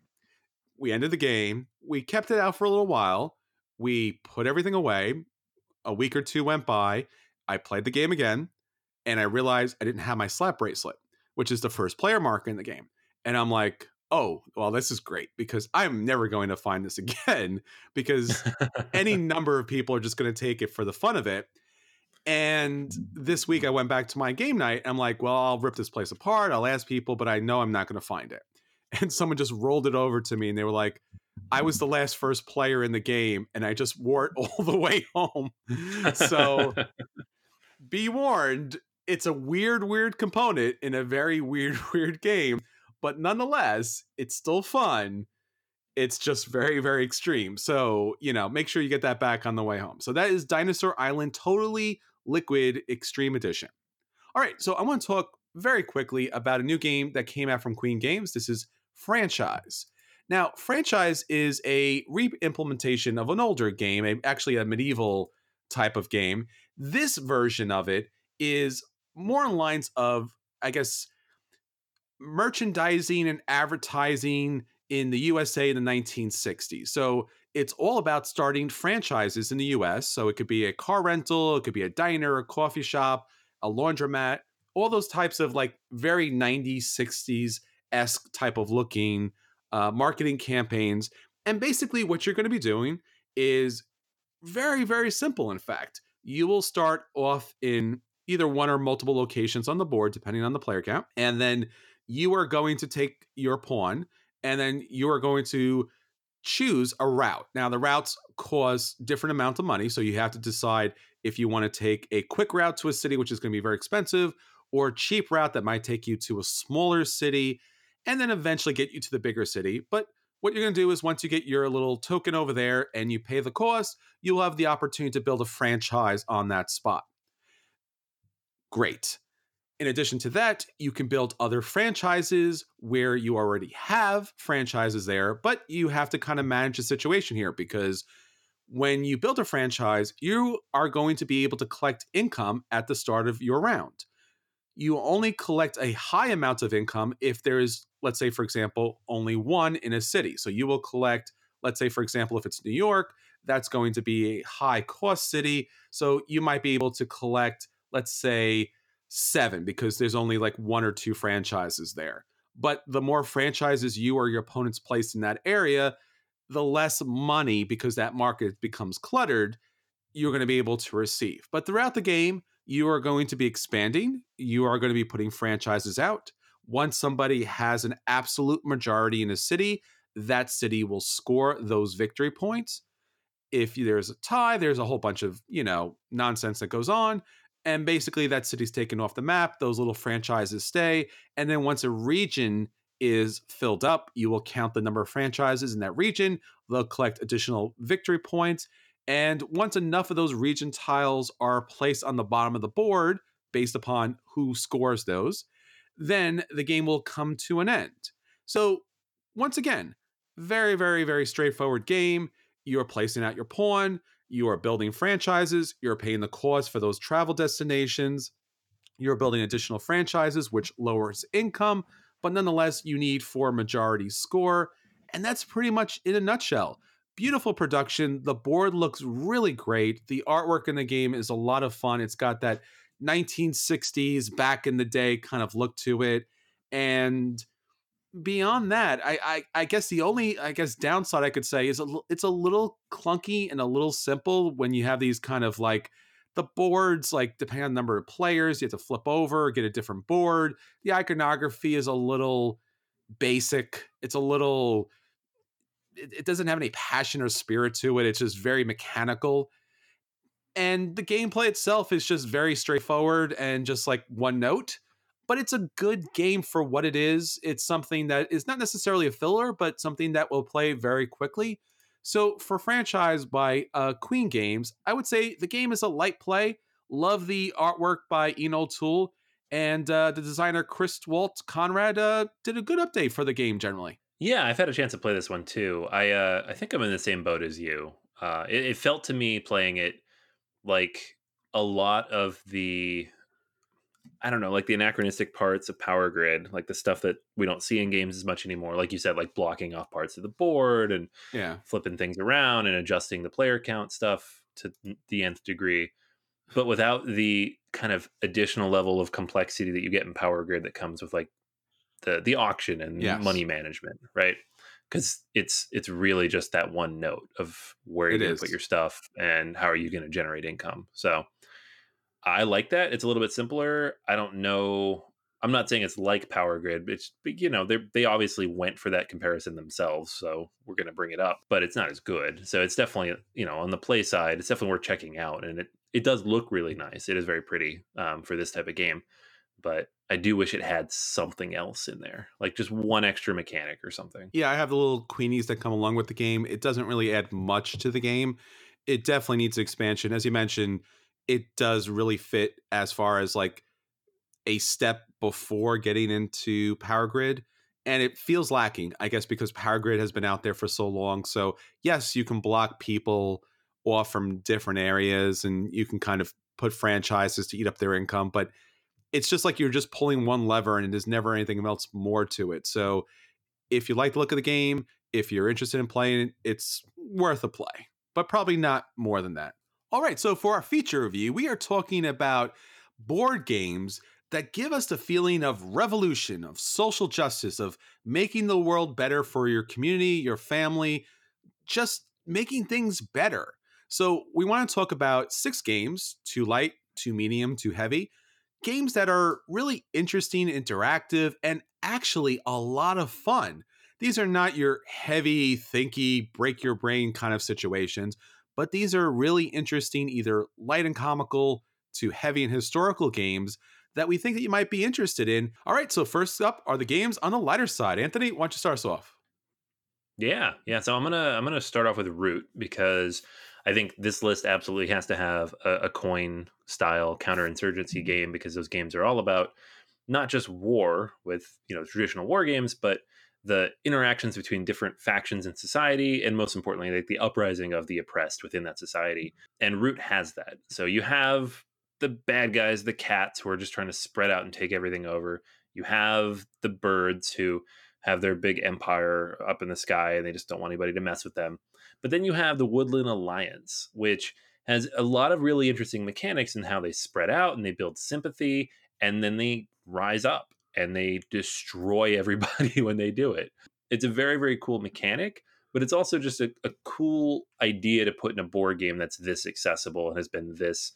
We ended the game. We kept it out for a little while. We put everything away. A week or two went by. I played the game again, and I realized I didn't have my slap bracelet, which is the first player marker in the game. And I'm like, oh, well, this is great because I'm never going to find this again because any number of people are just going to take it for the fun of it. And this week I went back to my game night. I'm like, well, I'll rip this place apart. I'll ask people, but I know I'm not going to find it. And someone just rolled it over to me, and they were like, I was the last first player in the game, and I just wore it all the way home. So be warned, it's a weird component in a very weird game. But nonetheless, it's still fun. It's just very extreme. So, you know, make sure you get that back on the way home. So that is Dinosaur Island Totally Liquid Extreme Edition. All right, so I want to talk very quickly about a new game that came out from Queen Games. This is Franchise. Now, Franchise is a re-implementation of an older game, actually a medieval type of game. This version of it is more in lines of, I guess, merchandising and advertising in the USA in the 1960s. So it's all about starting franchises in the US. So it could be a car rental, it could be a diner, a coffee shop, a laundromat, all those types of like very 90s, 60s-esque type of looking marketing campaigns. And basically what you're going to be doing is very simple. In fact, you will start off in either one or multiple locations on the board, depending on the player count. And then you are going to take your pawn, and then you are going to choose a route. Now, the routes cost different amounts of money. So you have to decide if you want to take a quick route to a city, which is going to be very expensive, or a cheap route that might take you to a smaller city, and then eventually get you to the bigger city. But what you're going to do is once you get your little token over there and you pay the cost, you'll have the opportunity to build a franchise on that spot. Great. In addition to that, you can build other franchises where you already have franchises there, but you have to kind of manage the situation here, because when you build a franchise, you are going to be able to collect income at the start of your round. You only collect a high amount of income if there is, let's say, for example, only one in a city. So you will collect, let's say, for example, if it's New York, that's going to be a high cost city. So you might be able to collect, let's say, 7, because there's only like 1 or 2 franchises there. But the more franchises you or your opponents place in that area, the less money, because that market becomes cluttered, you're going to be able to receive. But throughout the game, you are going to be expanding. You are going to be putting franchises out. Once somebody has an absolute majority in a city, that city will score those victory points. If there's a tie, there's a whole bunch of, nonsense that goes on. And basically that city's taken off the map. Those little franchises stay. And then once a region is filled up, you will count the number of franchises in that region. They'll collect additional victory points. And once enough of those region tiles are placed on the bottom of the board, based upon who scores those, then the game will come to an end. So once again, very, very, very straightforward game. You are placing out your pawn. You are building franchises. You're paying the cost for those travel destinations. You're building additional franchises, which lowers income. But nonetheless, you need for majority score. And that's pretty much in a nutshell. Beautiful production. The board looks really great. The artwork in the game is a lot of fun. It's got that 1960s back in the day kind of look to it. And beyond that, I guess the only downside I could say is it's a little clunky and a little simple when you have these kind of like the boards, like depending on the number of players, you have to flip over, get a different board. The iconography is a little basic. It's a little, it doesn't have any passion or spirit to it. It's just very mechanical. And the gameplay itself is just very straightforward and just like one note. But it's a good game for what it is. It's something that is not necessarily a filler, but something that will play very quickly. So for Franchise by Queen Games, I would say the game is a light play. Love the artwork by Ian O'Toole, and the designer Chris Waltz Conrad did a good update for the game generally. Yeah, I've had a chance to play this one too. I think I'm in the same boat as you. It felt to me playing it like a lot of the, I don't know, like the anachronistic parts of Power Grid, like the stuff that we don't see in games as much anymore. Like you said, like blocking off parts of the board and flipping things around and adjusting the player count stuff to the nth degree, but without the kind of additional level of complexity that you get in Power Grid that comes with like the auction and money management, right? Because it's really just that one note of where you're going to put your stuff and how are you going to generate income. So I like that. It's a little bit simpler. I don't know. I'm not saying it's like Power Grid, but they obviously went for that comparison themselves. So we're going to bring it up, but it's not as good. So it's definitely, on the play side, it's definitely worth checking out. And it does look really nice. It is very pretty for this type of game, but I do wish it had something else in there, like just one extra mechanic or something. Yeah. I have the little Queenies that come along with the game. It doesn't really add much to the game. It definitely needs expansion. As you mentioned, it does really fit as far as like a step before getting into Power Grid. And it feels lacking, I guess, because Power Grid has been out there for so long. So yes, you can block people off from different areas and you can kind of put franchises to eat up their income, but it's just like you're just pulling one lever and there's never anything else more to it. So if you like the look of the game, if you're interested in playing it, it's worth a play, but probably not more than that. All right, so for our feature review, we are talking about board games that give us the feeling of revolution, of social justice, of making the world better for your community, your family, just making things better. So we want to talk about 6 games, 2 light, 2 medium, 2 heavy, games that are really interesting, interactive, and actually a lot of fun. These are not your heavy, thinky, break your brain kind of situations, but these are really interesting, either light and comical to heavy and historical games that we think that you might be interested in. All right, so first up are the games on the lighter side. Anthony, why don't you start us off? Yeah. So I'm gonna start off with Root, because I think this list absolutely has to have a coin style counterinsurgency game, because those games are all about not just war with, you know, traditional war games, but the interactions between different factions in society, and most importantly, like the uprising of the oppressed within that society. And Root has that. So you have the bad guys, the cats, who are just trying to spread out and take everything over. You have the birds who have their big empire up in the sky and they just don't want anybody to mess with them. But then you have the Woodland Alliance, which has a lot of really interesting mechanics in how they spread out and they build sympathy, and then they rise up and they destroy everybody when they do it. It's a very, very cool mechanic, but it's also just a cool idea to put in a board game that's this accessible and has been this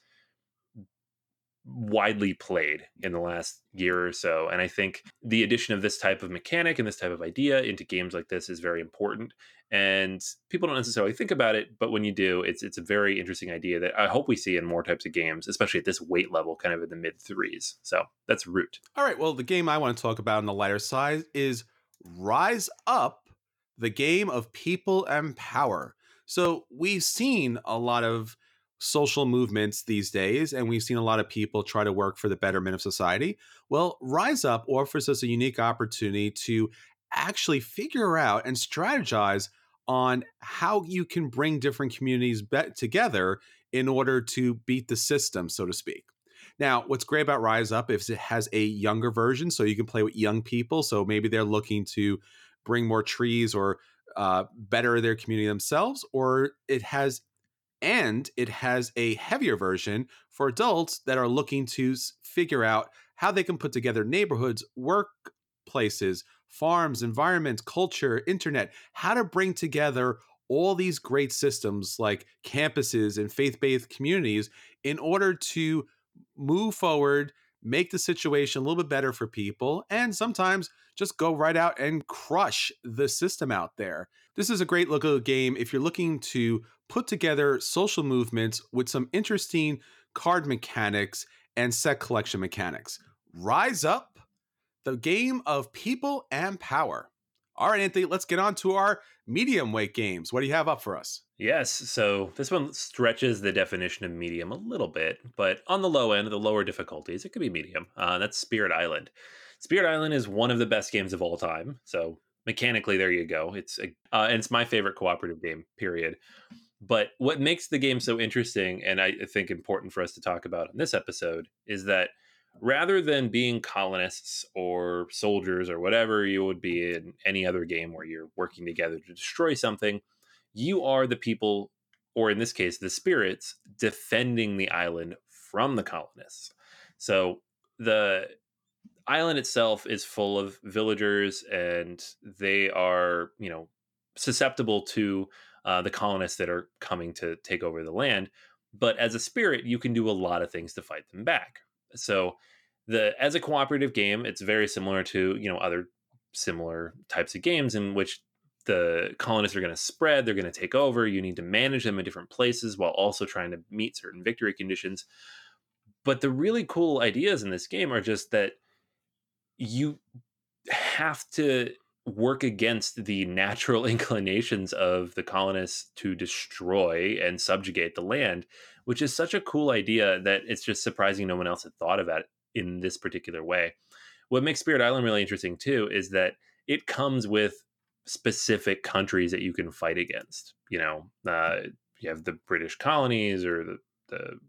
widely played in the last year or so. And I think the addition of this type of mechanic and this type of idea into games like this is very important. And people don't necessarily think about it, but when you do, it's a very interesting idea that I hope we see in more types of games, especially at this weight level, kind of in the mid-3s. So that's Root. All right, well, the game I want to talk about on the lighter side is Rise Up, the game of people and power. So we've seen a lot of social movements these days, and we've seen a lot of people try to work for the betterment of society. Well, Rise Up offers us a unique opportunity to actually figure out and strategize on how you can bring different communities together in order to beat the system, so to speak. Now, what's great about Rise Up is it has a younger version, so you can play with young people. So maybe they're looking to bring more trees or better their community themselves, or it has a heavier version for adults that are looking to figure out how they can put together neighborhoods, workplaces, farms, environments, culture, internet, how to bring together all these great systems like campuses and faith-based communities in order to move forward, make the situation a little bit better for people, and sometimes just go right out and crush the system out there. This is a great little game if you're looking to put together social movements with some interesting card mechanics and set collection mechanics. Rise Up, the game of people and power. All right, Anthony, let's get on to our medium weight games. What do you have up for us? Yes, so this one stretches the definition of medium a little bit, but on the low end, the lower difficulties, it could be medium. That's Spirit Island. Spirit Island is one of the best games of all time. So mechanically, there you go. And it's my favorite cooperative game, period. But what makes the game so interesting, and I think important for us to talk about in this episode, is that rather than being colonists or soldiers or whatever you would be in any other game where you're working together to destroy something, you are the people, or in this case, the spirits, defending the island from the colonists. So the island itself is full of villagers, and they are, you know, susceptible to the colonists that are coming to take over the land. But as a spirit, you can do a lot of things to fight them back. So as a cooperative game, it's very similar to, you know, other similar types of games in which the colonists are going to spread, they're going to take over. You need to manage them in different places while also trying to meet certain victory conditions. But the really cool ideas in this game are just that you have to work against the natural inclinations of the colonists to destroy and subjugate the land, which is such a cool idea that it's just surprising no one else had thought about it in this particular way. What makes Spirit Island really interesting too is that it comes with specific countries that you can fight against. You know, you have the British colonies or the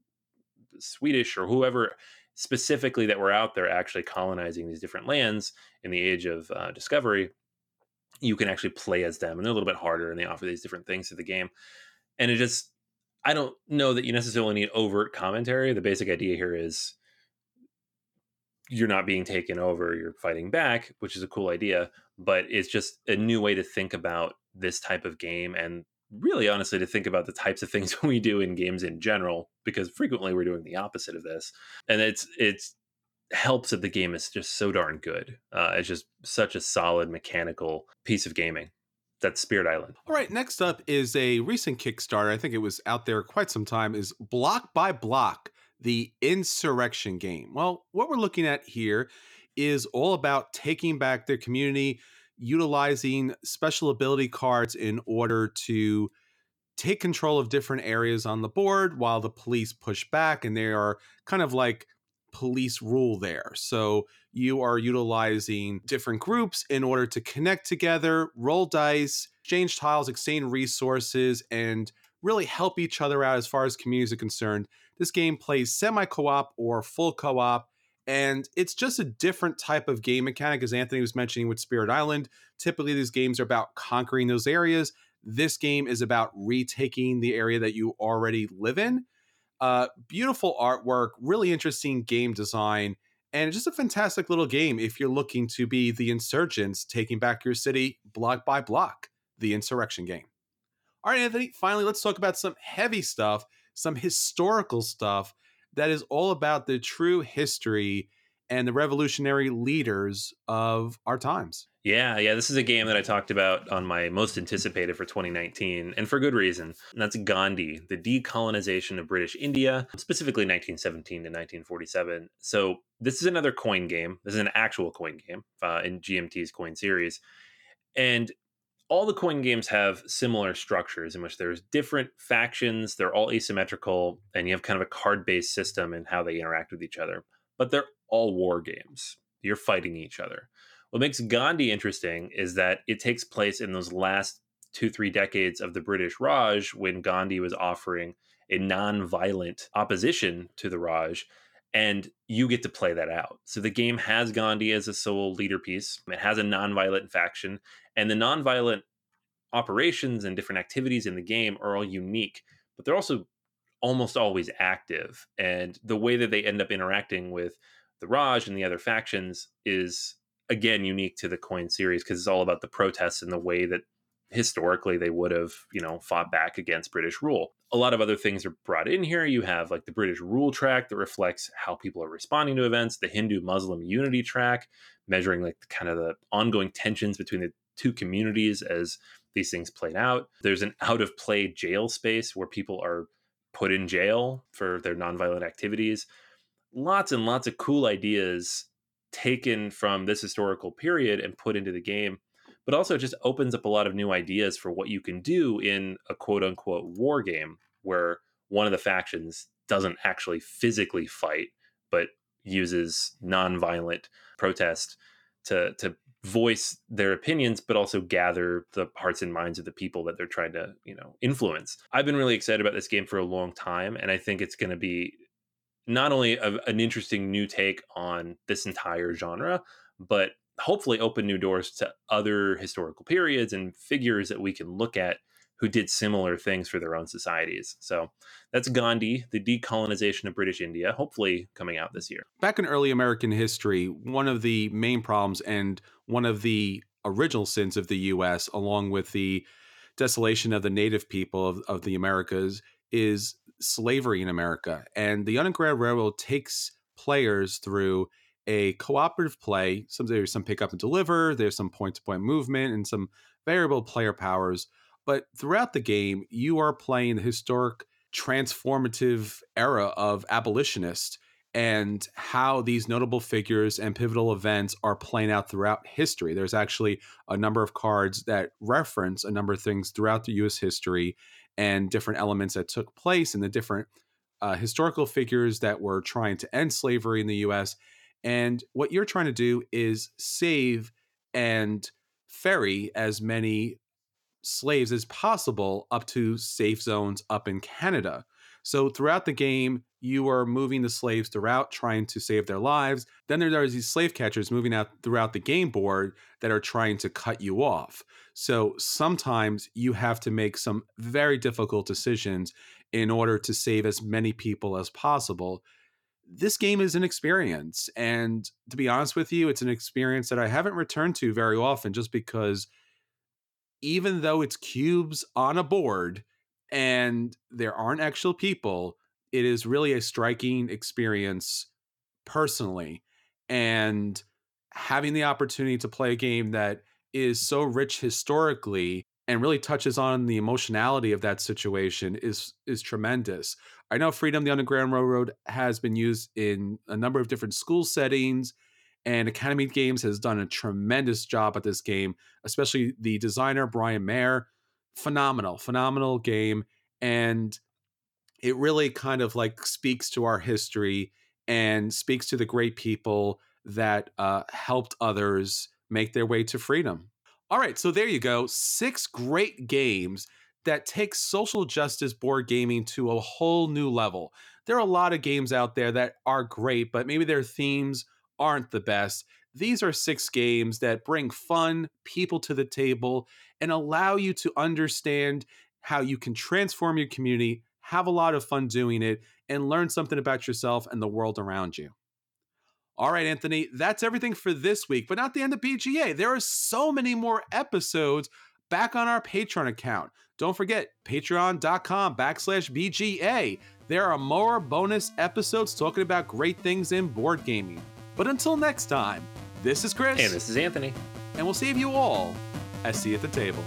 Swedish or whoever specifically that were out there actually colonizing these different lands in the age of discovery. You can actually play as them, and they're a little bit harder, and they offer these different things to the game. And it just, I don't know that you necessarily need overt commentary. The basic idea here is you're not being taken over, you're fighting back, which is a cool idea, but it's just a new way to think about this type of game, and really honestly to think about the types of things we do in games in general, because frequently we're doing the opposite of this. And it's helps that the game is just so darn good. It's just such a solid mechanical piece of gaming. That's Spirit Island. All right, next up is a recent Kickstarter. I think it was out there quite some time, is Block by Block, the insurrection game. Well, what we're looking at here is all about taking back their community, utilizing special ability cards in order to take control of different areas on the board while the police push back, and they are kind of like police rule there. So you are utilizing different groups in order to connect together, roll dice, exchange tiles, exchange resources, and really help each other out as far as communities are concerned. This game plays semi-co-op or full co-op, and it's just a different type of game mechanic, as Anthony was mentioning with Spirit Island. Typically, these games are about conquering those areas. This game is about retaking the area that you already live in. Beautiful artwork, really interesting game design, and just a fantastic little game if you're looking to be the insurgents taking back your city block by block, the insurrection game. All right, Anthony, finally, let's talk about some heavy stuff, some historical stuff that is all about the true history and the revolutionary leaders of our times. Yeah. This is a game that I talked about on my most anticipated for 2019, and for good reason. And that's Gandhi, the decolonization of British India, specifically 1917 to 1947. So this is another coin game. This is an actual coin game in GMT's coin series. And all the coin games have similar structures in which there's different factions. They're all asymmetrical, and you have kind of a card-based system in how they interact with each other. But they're all war games. You're fighting each other. What makes Gandhi interesting is that it takes place in those last 2-3 decades of the British Raj, when Gandhi was offering a non-violent opposition to the Raj, and you get to play that out. So the game has Gandhi as a sole leader piece. It has a non-violent faction, and the non-violent operations and different activities in the game are all unique, but they're also almost always active. And the way that they end up interacting with the Raj and the other factions is, again, unique to the coin series, because it's all about the protests and the way that historically they would have, fought back against British rule. A lot of other things are brought in here. You have like the British rule track that reflects how people are responding to events, the Hindu-Muslim unity track, measuring like kind of the ongoing tensions between the two communities as these things played out. There's an out-of-play jail space where people are put in jail for their nonviolent activities. Lots and lots of cool ideas taken from this historical period and put into the game, but also it just opens up a lot of new ideas for what you can do in a quote unquote war game, where one of the factions doesn't actually physically fight, but uses nonviolent protest to voice their opinions, but also gather the hearts and minds of the people that they're trying to, influence. I've been really excited about this game for a long time, and I think it's going to be not only an interesting new take on this entire genre, but hopefully open new doors to other historical periods and figures that we can look at who did similar things for their own societies. So that's Gandhi, the decolonization of British India, hopefully coming out this year. Back in early American history, one of the main problems and one of the original sins of the U.S., along with the desolation of the native people of the Americas, is slavery in America. And the Underground Railroad takes players through a cooperative play. There's some pick up and deliver, there's some point-to-point movement, and some variable player powers. But throughout the game, you are playing the historic transformative era of abolitionists and how these notable figures and pivotal events are playing out throughout history. There's actually a number of cards that reference a number of things throughout the U.S. history and different elements that took place and the different historical figures that were trying to end slavery in the U.S. And what you're trying to do is save and ferry as many slaves as possible up to safe zones up in Canada. So throughout the game, you are moving the slaves throughout, trying to save their lives. Then there are these slave catchers moving out throughout the game board that are trying to cut you off. So sometimes you have to make some very difficult decisions in order to save as many people as possible. This game is an experience. And to be honest with you, it's an experience that I haven't returned to very often, just because even though it's cubes on a board and there aren't actual people, it is really a striking experience personally. And having the opportunity to play a game that is so rich historically and really touches on the emotionality of that situation is tremendous. I know Freedom, the Underground Railroad, has been used in a number of different school settings, and Academy Games has done a tremendous job at this game, especially the designer, Brian Mayer, phenomenal game. And it really kind of like speaks to our history and speaks to the great people that helped others make their way to freedom. All right, so there you go. 6 great games that take social justice board gaming to a whole new level. There are a lot of games out there that are great, but maybe their themes aren't the best. These are 6 games that bring fun, people to the table, and allow you to understand how you can transform your community, have a lot of fun doing it, and learn something about yourself and the world around you. All right, Anthony, that's everything for this week, but not the end of BGA. There are so many more episodes back on our Patreon account. Don't forget, patreon.com/BGA. There are more bonus episodes talking about great things in board gaming. But until next time, this is Chris. And this is Anthony. And we'll save you all at Sea at the Table.